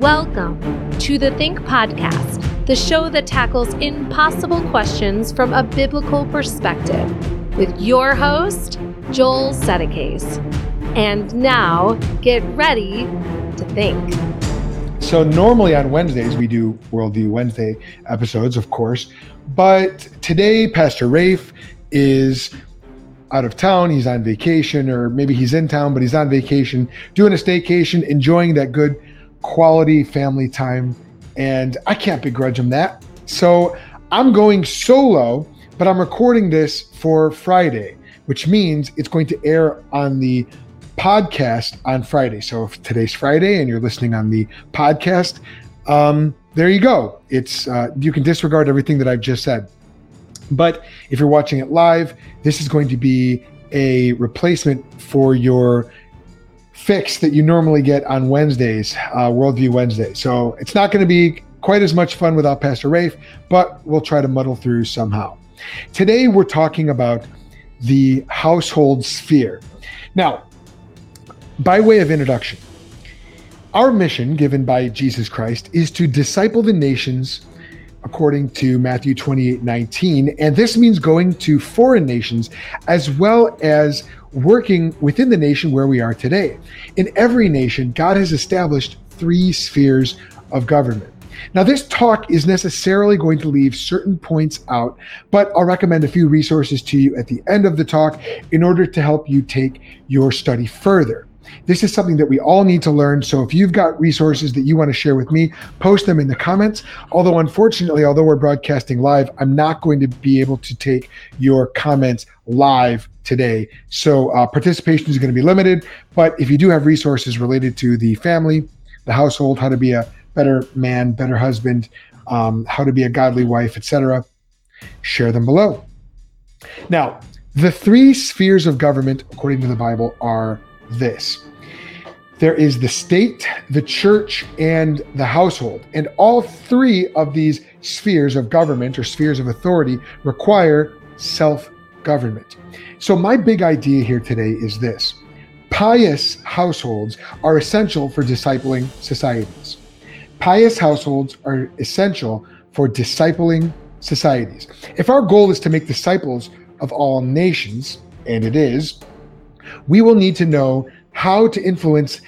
Welcome to the Think Podcast, the show that tackles impossible questions from a biblical perspective, with your host, Joel Sedekes. And now, get ready to think. So normally on Wednesdays, we do Worldview Wednesday episodes, of course, but today Pastor Rafe is out of town. He's on vacation, or maybe he's in town, but he's on vacation, doing a staycation, enjoying that good quality family time. And I can't begrudge him that. So I'm going solo, but I'm recording this for Friday, which means it's going to air on the podcast on Friday. So if today's Friday and you're listening on the podcast, there you go. It's you can disregard everything that I've just said. But if you're watching it live, this is going to be a replacement for your fix that you normally get on Wednesdays, Worldview Wednesday. So it's not going to be quite as much fun without Pastor Rafe, but we'll try to muddle through somehow. Today we're talking about the household sphere. Now, by way of introduction, our mission given by Jesus Christ is to disciple the nations according to Matthew 28:19, and this means going to foreign nations as well as working within the nation where we are today. In every nation, God has established three spheres of government. Now, this talk is necessarily going to leave certain points out, but I'll recommend a few resources to you at the end of the talk in order to help you take your study further. This is something that we all need to learn. So if you've got resources that you want to share with me, post them in the comments. Although, unfortunately, although we're broadcasting live, I'm not going to be able to take your comments live today. So participation is going to be limited. But if you do have resources related to the family, the household, how to be a better man, better husband, how to be a godly wife, etc., share them below. Now, the three spheres of government, according to the Bible, are this. There is the state, the church, and the household. And all three of these spheres of government or spheres of authority require self-government. So my big idea here today is this. Pious households are essential for discipling societies. Pious households are essential for discipling societies. If our goal is to make disciples of all nations, and it is, we will need to know how to influence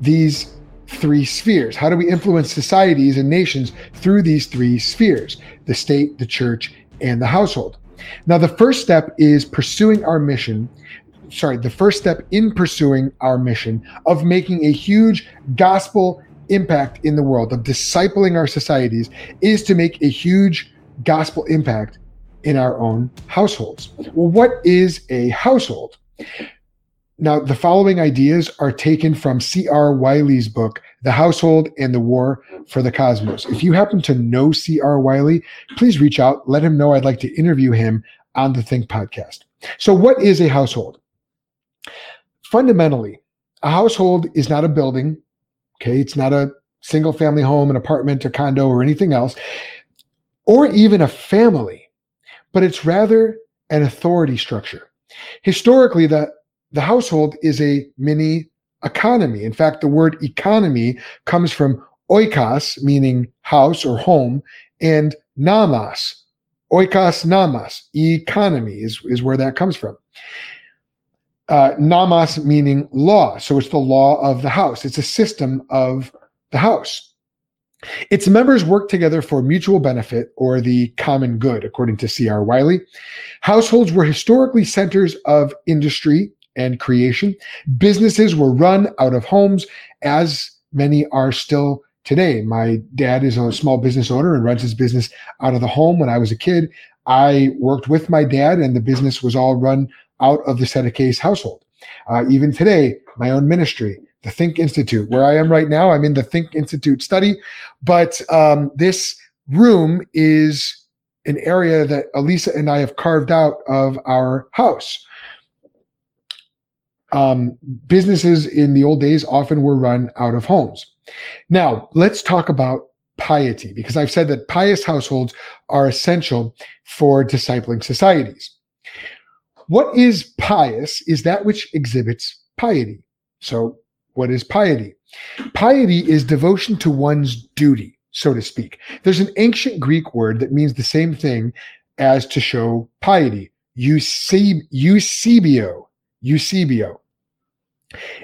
these three spheres. How do we influence societies and nations through these three spheres? The state, the church, and the household. Now, the first step is pursuing our mission. The first step in pursuing our mission of making a huge gospel impact in the world, of discipling our societies, is to make a huge gospel impact in our own households. Well, what is a household? Now, the following ideas are taken from C.R. Wiley's book, The Household and the War for the Cosmos. If you happen to know C.R. Wiley, please reach out. Let him know I'd like to interview him on the Think Podcast. So what is a household? Fundamentally, a household is not a building. Okay, it's not a single family home, an apartment, a condo, or anything else, or even a family, but it's rather an authority structure. Historically, the household is a mini economy. In fact, the word economy comes from oikos, meaning house or home, and nomos. Oikos nomos, economy is where that comes from. Nomos meaning law. So it's the law of the house. It's a system of the house. Its members work together for mutual benefit or the common good, according to C.R. Wiley. Households were historically centers of industry and creation. Businesses were run out of homes, as many are still today. My dad is a small business owner and runs his business out of the home. When I was a kid, I worked with my dad, and the business was all run out of the Setakay household. Even today, my own ministry, the Think Institute, where I am right now, I'm in the Think Institute study, but this room is an area that Elisa and I have carved out of our house. Businesses in the old days often were run out of homes. Now, let's talk about piety, because I've said that pious households are essential for discipling societies. What is pious is that which exhibits piety. So what is piety? Piety is devotion to one's duty, so to speak. There's an ancient Greek word that means the same thing as to show piety, eusebeo.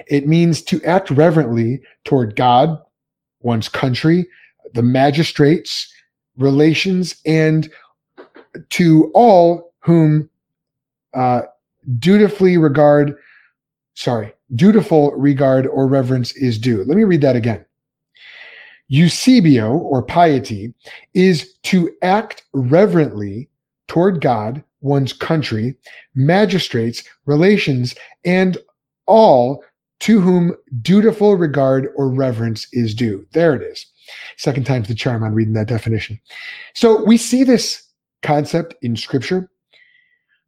It means to act reverently toward God, one's country, the magistrates, relations, and to all whom dutiful regard or reverence is due. Let me read that again. Eusebeo, or piety, is to act reverently toward God, one's country, magistrates, relations, and all to whom dutiful regard or reverence is due. There it is. Second time's the charm on reading that definition. So we see this concept in Scripture.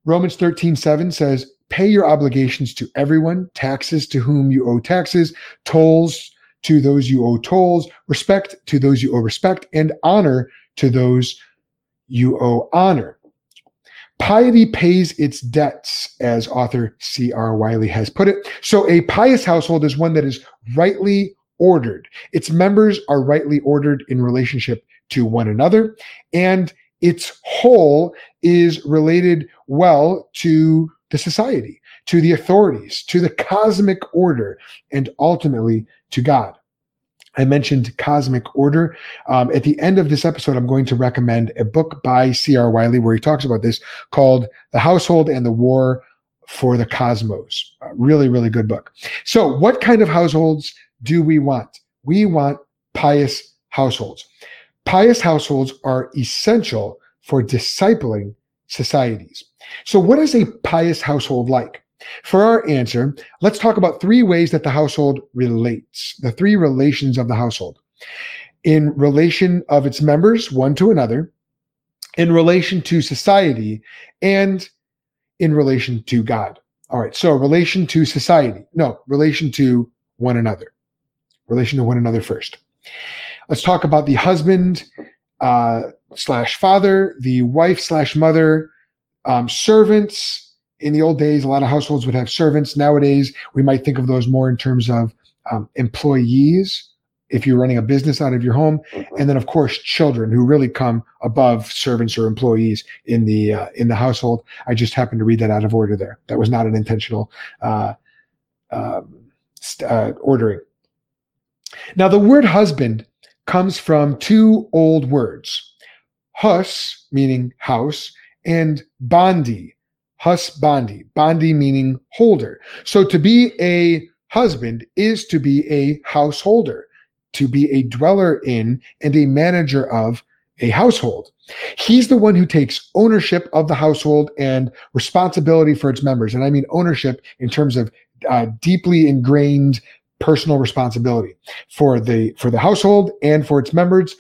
Romans 13:7 says, pay your obligations to everyone, taxes to whom you owe taxes, tolls to those you owe tolls, respect to those you owe respect, and honor to those you owe honor. Piety pays its debts, as author C.R. Wiley has put it. So a pious household is one that is rightly ordered. Its members are rightly ordered in relationship to one another, and its whole is related well to the society, to the authorities, to the cosmic order, and ultimately to God. I mentioned cosmic order. At the end of this episode, I'm going to recommend a book by C.R. Wiley where he talks about this called The Household and the War for the Cosmos. A really, really good book. So what kind of households do we want? We want pious households. Pious households are essential for discipling societies. So what is a pious household like? For our answer, let's talk about three ways that the household relates, the three relations of the household. In relation of its members, one to another, in relation to society, and in relation to God. All right, so relation to one another. Relation to one another first. Let's talk about the husband slash father, the wife slash mother, servants. In the old days, a lot of households would have servants. Nowadays, we might think of those more in terms of employees, if you're running a business out of your home. And then, of course, children, who really come above servants or employees in the household. I just happened to read that out of order there. That was not an intentional ordering. Now, the word husband comes from two old words, hus, meaning house, and bandi, husbandi meaning holder. So to be a husband is to be a householder, to be a dweller in and a manager of a household. He's the one who takes ownership of the household and responsibility for its members. And I mean ownership in terms of deeply ingrained personal responsibility for the household and for its members,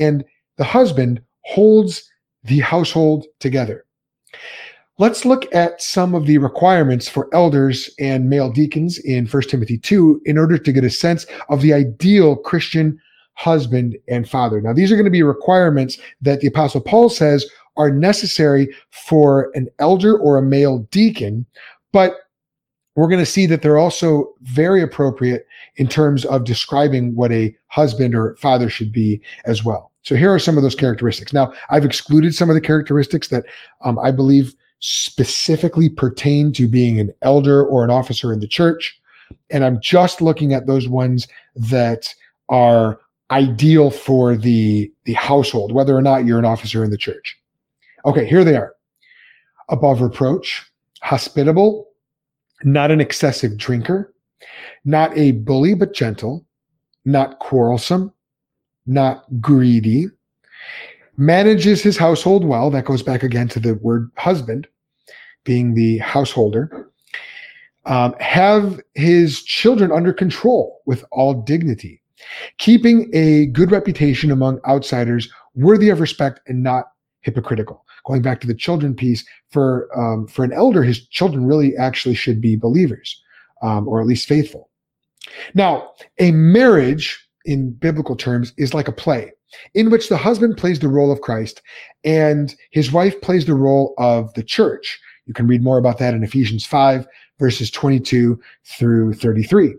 and the husband holds the household together. Let's look at some of the requirements for elders and male deacons in 1 Timothy 2 in order to get a sense of the ideal Christian husband and father. Now, these are going to be requirements that the Apostle Paul says are necessary for an elder or a male deacon, but we're going to see that they're also very appropriate in terms of describing what a husband or father should be as well. So here are some of those characteristics. Now, I've excluded some of the characteristics that I believe specifically pertain to being an elder or an officer in the church. And I'm just looking at those ones that are ideal for the household, whether or not you're an officer in the church. Okay, here they are. Above reproach, hospitable, not an excessive drinker, not a bully but gentle, not quarrelsome, not greedy, manages his household well. That goes back again to the word husband, being the householder. Have his children under control with all dignity, keeping a good reputation among outsiders, worthy of respect and not hypocritical. Going back to the children piece, for an elder, his children really actually should be believers, or at least faithful. Now, a marriage in biblical terms is like a play in which the husband plays the role of Christ and his wife plays the role of the church. You can read more about that in Ephesians 5, verses 22 through 33.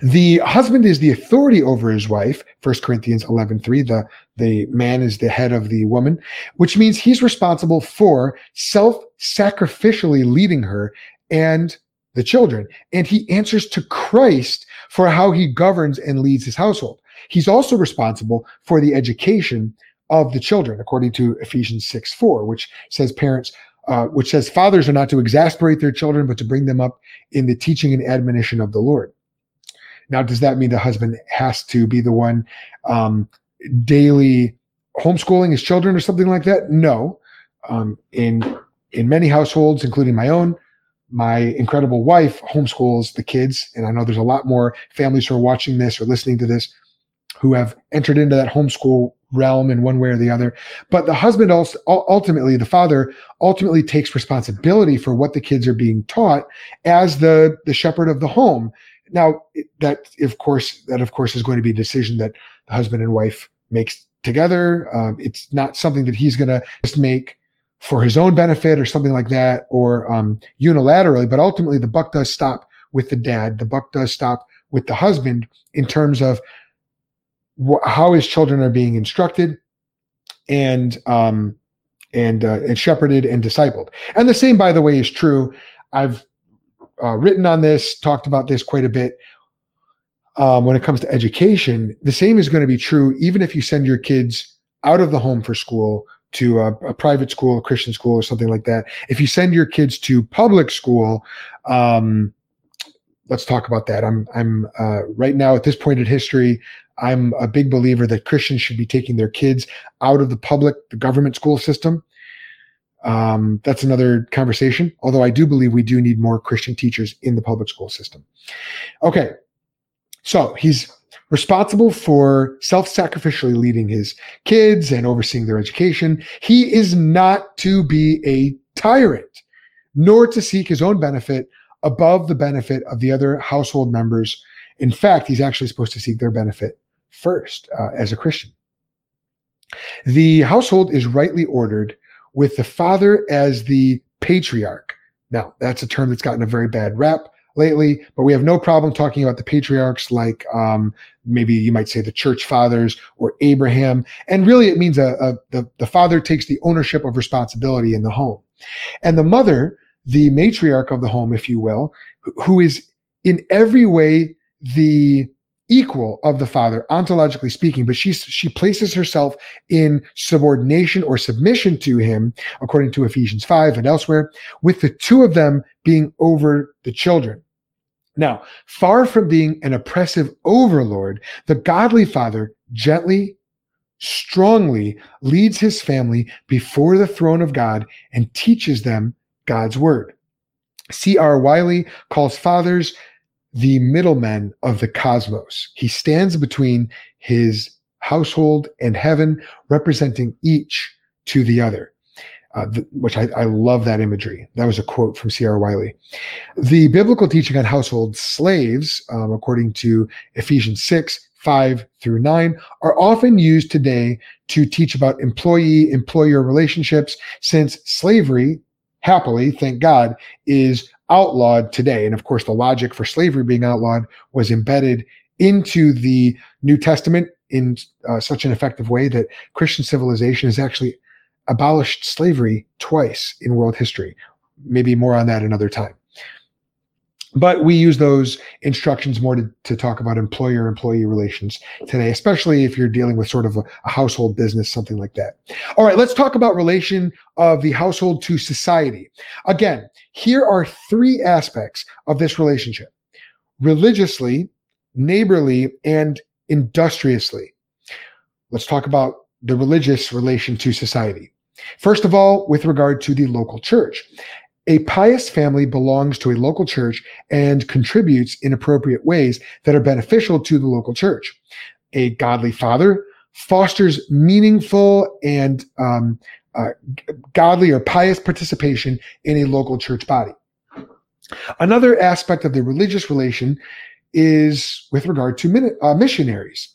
The husband is the authority over his wife, 1 Corinthians 11:3. The man is the head of the woman, which means he's responsible for self-sacrificially leading her and the children. And he answers to Christ for how he governs and leads his household. He's also responsible for the education of the children, according to Ephesians 6:4, which says fathers are not to exasperate their children, but to bring them up in the teaching and admonition of the Lord. Now, does that mean the husband has to be the one daily homeschooling his children or something like that? No. In many households, including my own, my incredible wife homeschools the kids. And I know there's a lot more families who are watching this or listening to this who have entered into that homeschool realm in one way or the other. But the husband also, ultimately, the father ultimately takes responsibility for what the kids are being taught as the shepherd of the home. Now, that of course is going to be a decision that the husband and wife makes together. It's not something that he's going to just make for his own benefit or something like that, or unilaterally, but ultimately the buck does stop with the dad. The buck does stop with the husband in terms of how his children are being instructed and shepherded and discipled. And the same, by the way, is true. I've written on this, talked about this quite a bit. When it comes to education, the same is going to be true even if you send your kids out of the home for school to a private school, a Christian school, or something like that. If you send your kids to public school, let's talk about that. I'm right now at this point in history, I'm a big believer that Christians should be taking their kids out of the government school system. That's another conversation, although I do believe we do need more Christian teachers in the public school system. Okay, so he's responsible for self-sacrificially leading his kids and overseeing their education. He is not to be a tyrant, nor to seek his own benefit above the benefit of the other household members. In fact, he's actually supposed to seek their benefit first, as a Christian. The household is rightly ordered with the father as the patriarch. Now, that's a term that's gotten a very bad rap lately, but we have no problem talking about the patriarchs like maybe you might say the church fathers or Abraham. And really it means the father takes the ownership of responsibility in the home. And the mother, the matriarch of the home, if you will, who is in every way the equal of the father, ontologically speaking, but she places herself in subordination or submission to him, according to Ephesians 5 and elsewhere, with the two of them being over the children. Now, far from being an oppressive overlord, the godly father gently, strongly leads his family before the throne of God and teaches them God's word. C.R. Wiley calls fathers the middlemen of the cosmos. He stands between his household and heaven, representing each to the other, which I love that imagery. That was a quote from C.R. Wiley. The biblical teaching on household slaves, according to Ephesians 6, 5 through 9, are often used today to teach about employee-employer relationships, since slavery, happily, thank God, is outlawed today. And of course, the logic for slavery being outlawed was embedded into the New Testament in such an effective way that Christian civilization has actually abolished slavery twice in world history. Maybe more on that another time. But we use those instructions more to talk about employer-employee relations today, especially if you're dealing with sort of a household business, something like that. All right, let's talk about relation of the household to society. Again, here are three aspects of this relationship: religiously, neighborly, and industriously. Let's talk about the religious relation to society. First of all, with regard to the local church. A pious family belongs to a local church and contributes in appropriate ways that are beneficial to the local church. A godly father fosters meaningful and godly or pious participation in a local church body. Another aspect of the religious relation is with regard to missionaries.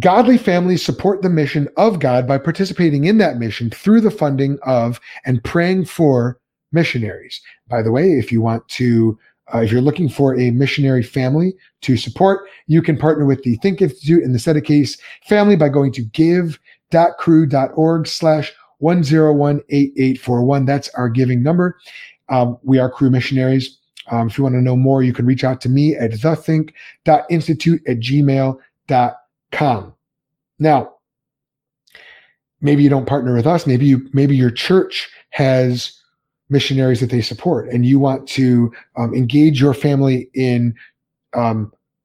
Godly families support the mission of God by participating in that mission through the funding of and praying for missionaries. By the way, if you want to If you're looking for a missionary family to support, you can partner with the Think Institute and the Setakay family by going to give.crew.org/1018841. That's our giving number. We are crew missionaries. If you want to know more, you can reach out to me at thethink.institute@gmail.com. Now, maybe you don't partner with us. Maybe your church has missionaries that they support, and you want to engage your family in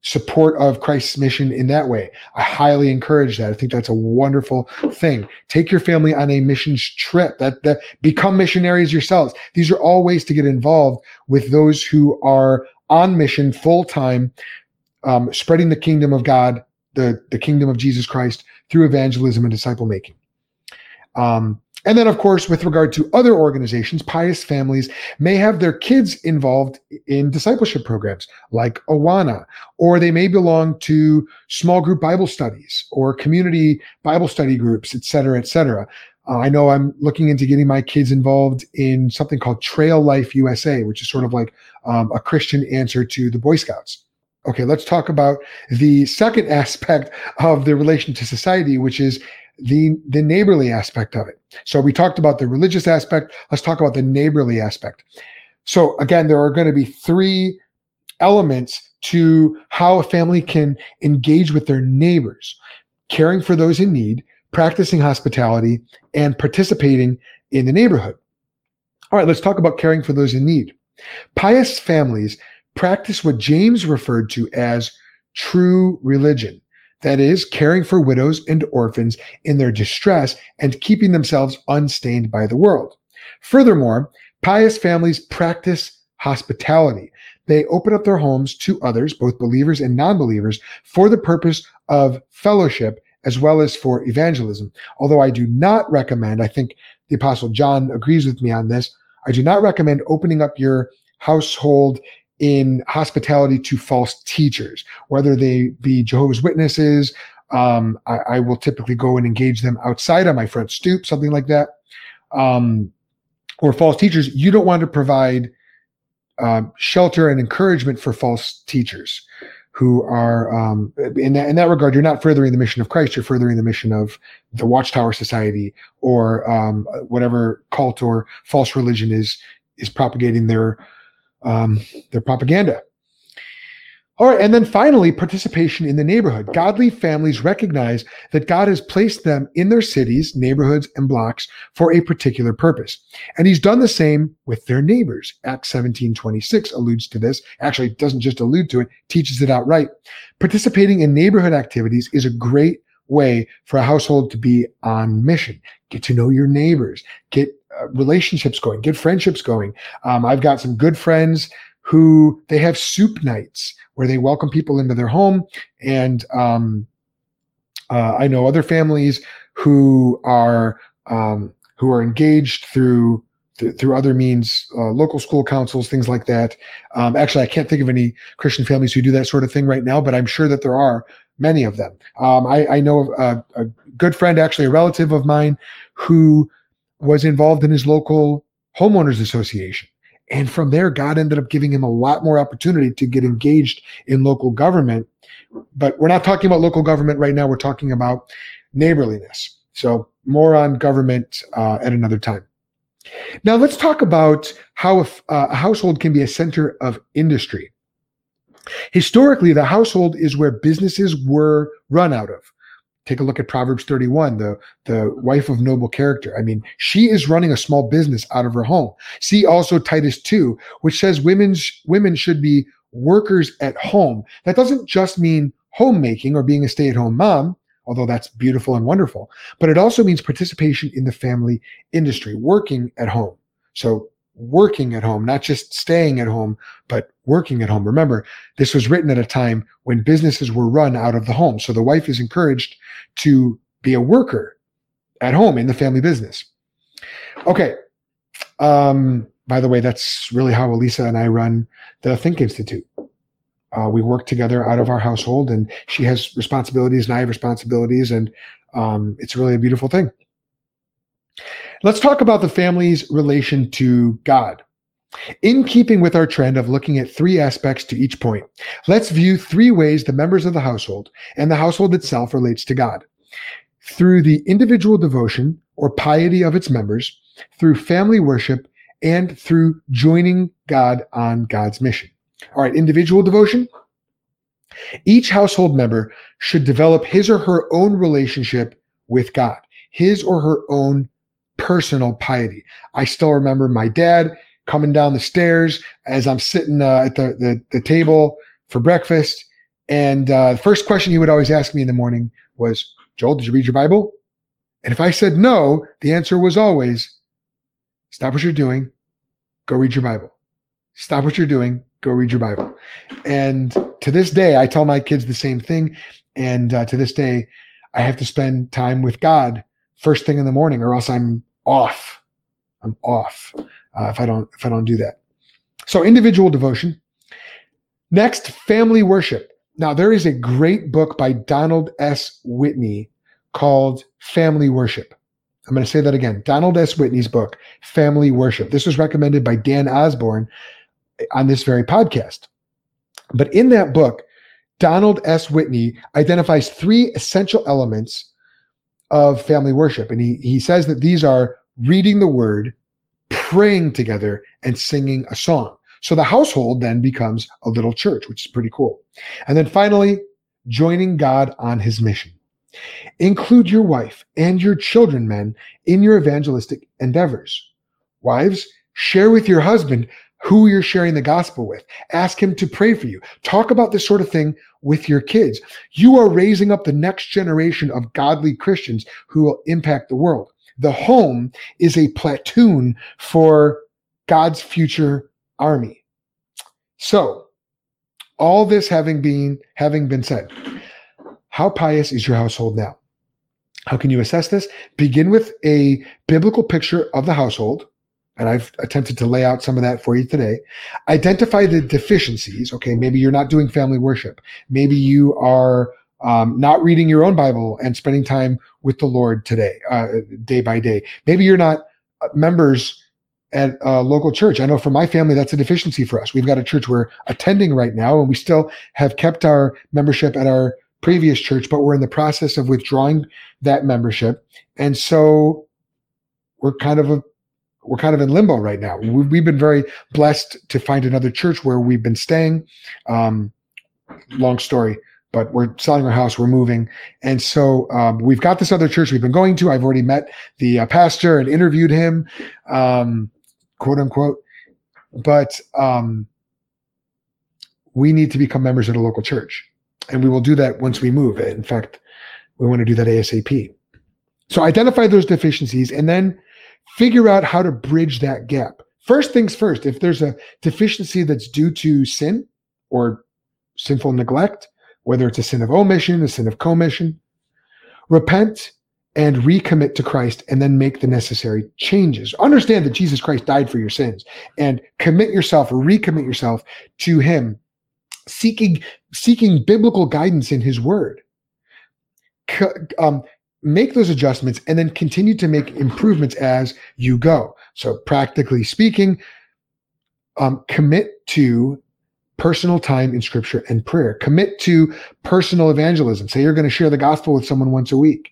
support of Christ's mission in that way. I highly encourage that. I think that's a wonderful thing. Take your family on a missions trip. That become missionaries yourselves. These are all ways to get involved with those who are on mission full time, spreading the kingdom of God, the kingdom of Jesus Christ through evangelism and disciple making. And then, of course, with regard to other organizations, pious families may have their kids involved in discipleship programs like Awana, or they may belong to small group Bible studies or community Bible study groups, et cetera, et cetera. I know I'm looking into getting my kids involved in something called Trail Life USA, which is sort of like a Christian answer to the Boy Scouts. Okay, let's talk about the second aspect of the relation to society, which is the neighborly aspect of it. So we talked about the religious aspect. Let's talk about the neighborly aspect. So again, there are going to be three elements to how a family can engage with their neighbors: caring for those in need, practicing hospitality, and participating in the neighborhood. All right, let's talk about caring for those in need. Pious families practice what James referred to as true religion. That is, caring for widows and orphans in their distress and keeping themselves unstained by the world. Furthermore, pious families practice hospitality. They open up their homes to others, both believers and non-believers, for the purpose of fellowship as well as for evangelism. Although I do not recommend, I think the Apostle John agrees with me on this, I do not recommend opening up your household in hospitality to false teachers, whether they be Jehovah's Witnesses. I will typically go and engage them outside on my front stoop, something like that. Or false teachers. You don't want to provide shelter and encouragement for false teachers who are, in that regard, you're not furthering the mission of Christ. You're furthering the mission of the Watchtower Society or whatever cult or false religion is propagating their propaganda. All right. And then finally, participation in the neighborhood. Godly families recognize that God has placed them in their cities, neighborhoods, and blocks for a particular purpose. And he's done the same with their neighbors. Acts 17:26 alludes to this. Actually, it doesn't just allude to it, teaches it outright. Participating in neighborhood activities is a great way for a household to be on mission. Get to know your neighbors. Get relationships going, get friendships going. I've got some good friends who they have soup nights where they welcome people into their home. And I know other families who are engaged through other means, local school councils, things like that. Actually, I can't think of any Christian families who do that sort of thing right now, but I'm sure that there are many of them. I know a good friend, actually a relative of mine, who was involved in his local homeowners association. And from there, God ended up giving him a lot more opportunity to get engaged in local government. But we're not talking about local government right now. We're talking about neighborliness. So more on government at another time. Now let's talk about how a household can be a center of industry. Historically, the household is where businesses were run out of. Take a look at Proverbs 31, the wife of noble character. I mean, she is running a small business out of her home. See also Titus 2, which says women should be workers at home. That doesn't just mean homemaking or being a stay-at-home mom, although that's beautiful and wonderful, but it also means participation in the family industry, working at home. So working at home, not just staying at home, but working at home. Remember, this was written at a time when businesses were run out of the home. So the wife is encouraged to be a worker at home in the family business. Okay. By the way, that's really how Elisa and I run the Think Institute. We work together out of our household, and she has responsibilities and I have responsibilities, and it's really a beautiful thing. Let's talk about the family's relation to God. In keeping with our trend of looking at three aspects to each point, let's view three ways the members of the household and the household itself relates to God: through the individual devotion or piety of its members, through family worship, and through joining God on God's mission. All right, individual devotion. Each household member should develop his or her own relationship with God, his or her own personal piety. I still remember my dad coming down the stairs as I'm sitting at the table for breakfast. And the first question he would always ask me in the morning was, "Joel, did you read your Bible?" And if I said no, the answer was always, "Stop what you're doing, go read your Bible. Stop what you're doing, go read your Bible." And to this day, I tell my kids the same thing. And to this day, I have to spend time with God first thing in the morning, or else I'm off. I'm off if I don't do that. So individual devotion. Next, family worship. Now, there is a great book by Donald S. Whitney called Family Worship. I'm going to say that again. Donald S. Whitney's book, Family Worship. This was recommended by Dan Osborne on this very podcast. But in that book, Donald S. Whitney identifies three essential elements of family worship. And he says that these are reading the word, praying together, and singing a song. So the household then becomes a little church, which is pretty cool. And then finally, joining God on his mission. Include your wife and your children, men, in your evangelistic endeavors. Wives, share with your husband who you're sharing the gospel with. Ask him to pray for you. Talk about this sort of thing with your kids. You are raising up the next generation of godly Christians who will impact the world. The home is a platoon for God's future army. So, all this having been said, how pious is your household now? How can you assess this? Begin with a biblical picture of the household, and I've attempted to lay out some of that for you today. Identify the deficiencies. Okay, maybe you're not doing family worship. Maybe you are not reading your own Bible and spending time with the Lord today, day by day. Maybe you're not members at a local church. I know for my family, that's a deficiency for us. We've got a church we're attending right now, and we still have kept our membership at our previous church, but we're in the process of withdrawing that membership. And so we're kind of in limbo right now. We've been very blessed to find another church where we've been staying. Long story, but we're selling our house, we're moving. And so we've got this other church we've been going to. I've already met the pastor and interviewed him, quote unquote. But we need to become members at a local church. And we will do that once we move. In fact, we want to do that ASAP. So identify those deficiencies and then figure out how to bridge that gap. First things first, if there's a deficiency that's due to sin or sinful neglect, whether it's a sin of omission, a sin of commission, repent and recommit to Christ and then make the necessary changes. Understand that Jesus Christ died for your sins and commit yourself or recommit yourself to him, seeking biblical guidance in his word. Make those adjustments and then continue to make improvements as you go. So practically speaking, commit to personal time in scripture and prayer. Commit to personal evangelism. Say you're going to share the gospel with someone once a week.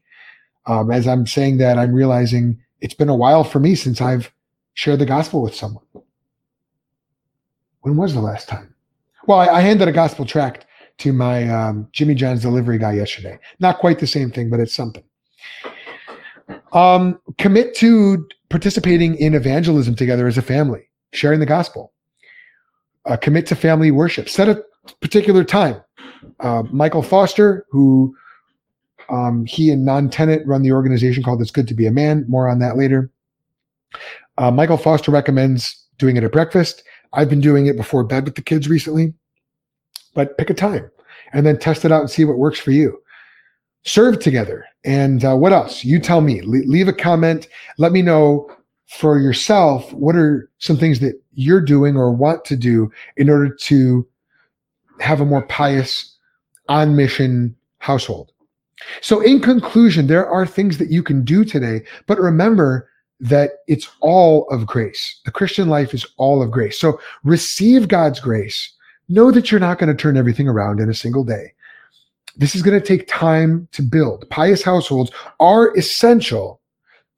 As I'm saying that, I'm realizing it's been a while for me since I've shared the gospel with someone. When was the last time? Well, I handed a gospel tract to my Jimmy John's delivery guy yesterday. Not quite the same thing, but it's something. Commit to participating in evangelism together as a family, sharing the gospel. Commit to family worship. Set a particular time. Michael Foster, who he and Non Tenant run the organization called It's Good to Be a Man. More on that later. Michael Foster recommends doing it at breakfast. I've been doing it before bed with the kids recently, but pick a time and then test it out and see what works for you. Serve together. And what else? You tell me. Leave a comment. Let me know for yourself, what are some things that you're doing or want to do in order to have a more pious, on-mission household? So in conclusion, there are things that you can do today, but remember that it's all of grace. The Christian life is all of grace. So receive God's grace. Know that you're not going to turn everything around in a single day. This is going to take time to build. Pious households are essential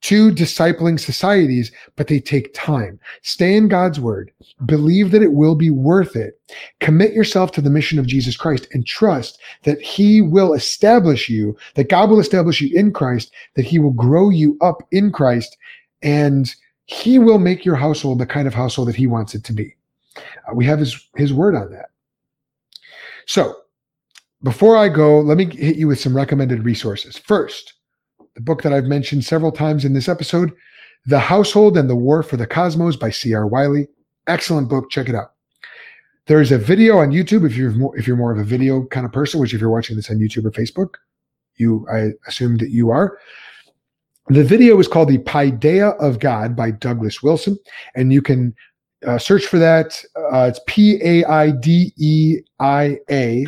to discipling societies, but they take time. Stay in God's word. Believe that it will be worth it. Commit yourself to the mission of Jesus Christ and trust that he will establish you, that God will establish you in Christ, that he will grow you up in Christ, and he will make your household the kind of household that he wants it to be. We have his word on that. So before I go, let me hit you with some recommended resources. First, the book that I've mentioned several times in this episode, The Household and the War for the Cosmos by C.R. Wiley. Excellent book. Check it out. There's a video on YouTube if you're more of a video kind of person, which if you're watching this on YouTube or Facebook, I assume that you are. The video is called The Paideia of God by Douglas Wilson, and you can search for that. It's P-A-I-D-E-I-A.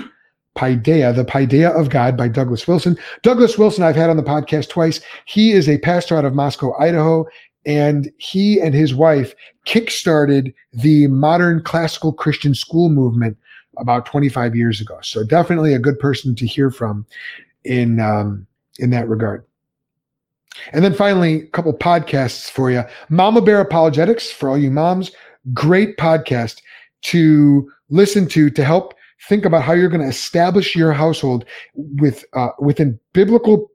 Paideia, The Paideia of God by Douglas Wilson. Douglas Wilson, I've had on the podcast twice. He is a pastor out of Moscow, Idaho, and he and his wife kickstarted the modern classical Christian school movement about 25 years ago. So definitely a good person to hear from in that regard. And then finally, a couple podcasts for you. Mama Bear Apologetics, for all you moms, great podcast to listen to help think about how you're going to establish your household within biblical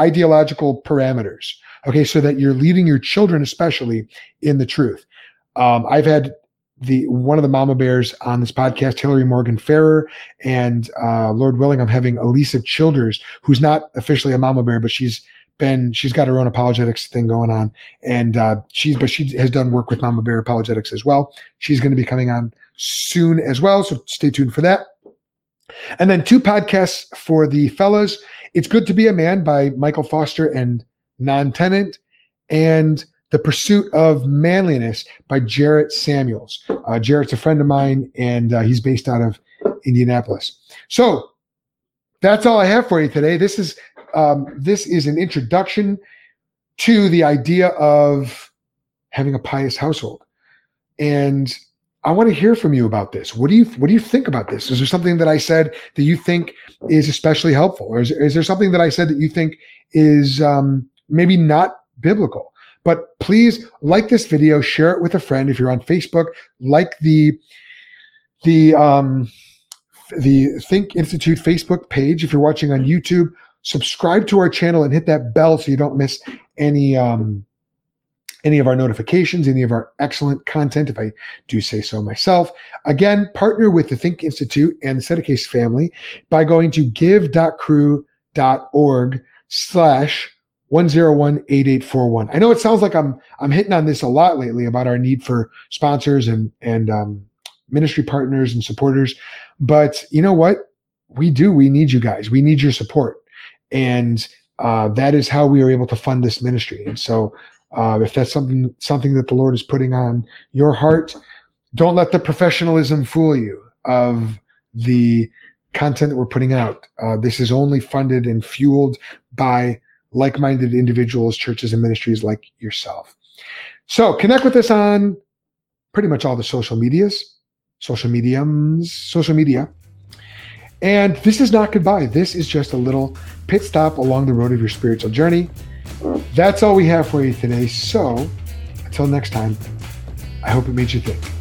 ideological parameters, okay, so that you're leading your children especially in the truth. I've had one of the mama bears on this podcast, Hillary Morgan Ferrer, and Lord willing, I'm having Elisa Childers, who's not officially a mama bear, but she's got her own apologetics thing going on, and she has done work with Mama Bear Apologetics as well. She's going to be coming on soon as well, so stay tuned for that. And then two podcasts for the fellas. It's Good to Be a Man by Michael Foster and Non Tenant, and The Pursuit of Manliness by Jarrett Samuels. Jarrett's a friend of mine, and he's based out of Indianapolis. So that's all I have for you today. This is an introduction to the idea of having a pious household, and I want to hear from you about this. What do you think about this? Is there something that I said that you think is especially helpful, or is there something that I said that you think is maybe not biblical? But please like this video, share it with a friend. If you're on Facebook, like the Think Institute Facebook page. If you're watching on YouTube, subscribe to our channel and hit that bell so you don't miss any of our notifications, any of our excellent content, if I do say so myself. Again, partner with the Think Institute and the Setakay family by going to give.crew.org/1018841. I know it sounds like I'm hitting on this a lot lately about our need for sponsors and ministry partners and supporters, but you know what? We need you guys. We need your support. And that is how we are able to fund this ministry. And so if that's something that the Lord is putting on your heart, don't let the professionalism fool you of the content that we're putting out. This is only funded and fueled by like-minded individuals, churches, and ministries like yourself. So connect with us on pretty much all the social media. And this is not goodbye. This is just a little pit stop along the road of your spiritual journey. That's all we have for you today. So until next time, I hope it made you think.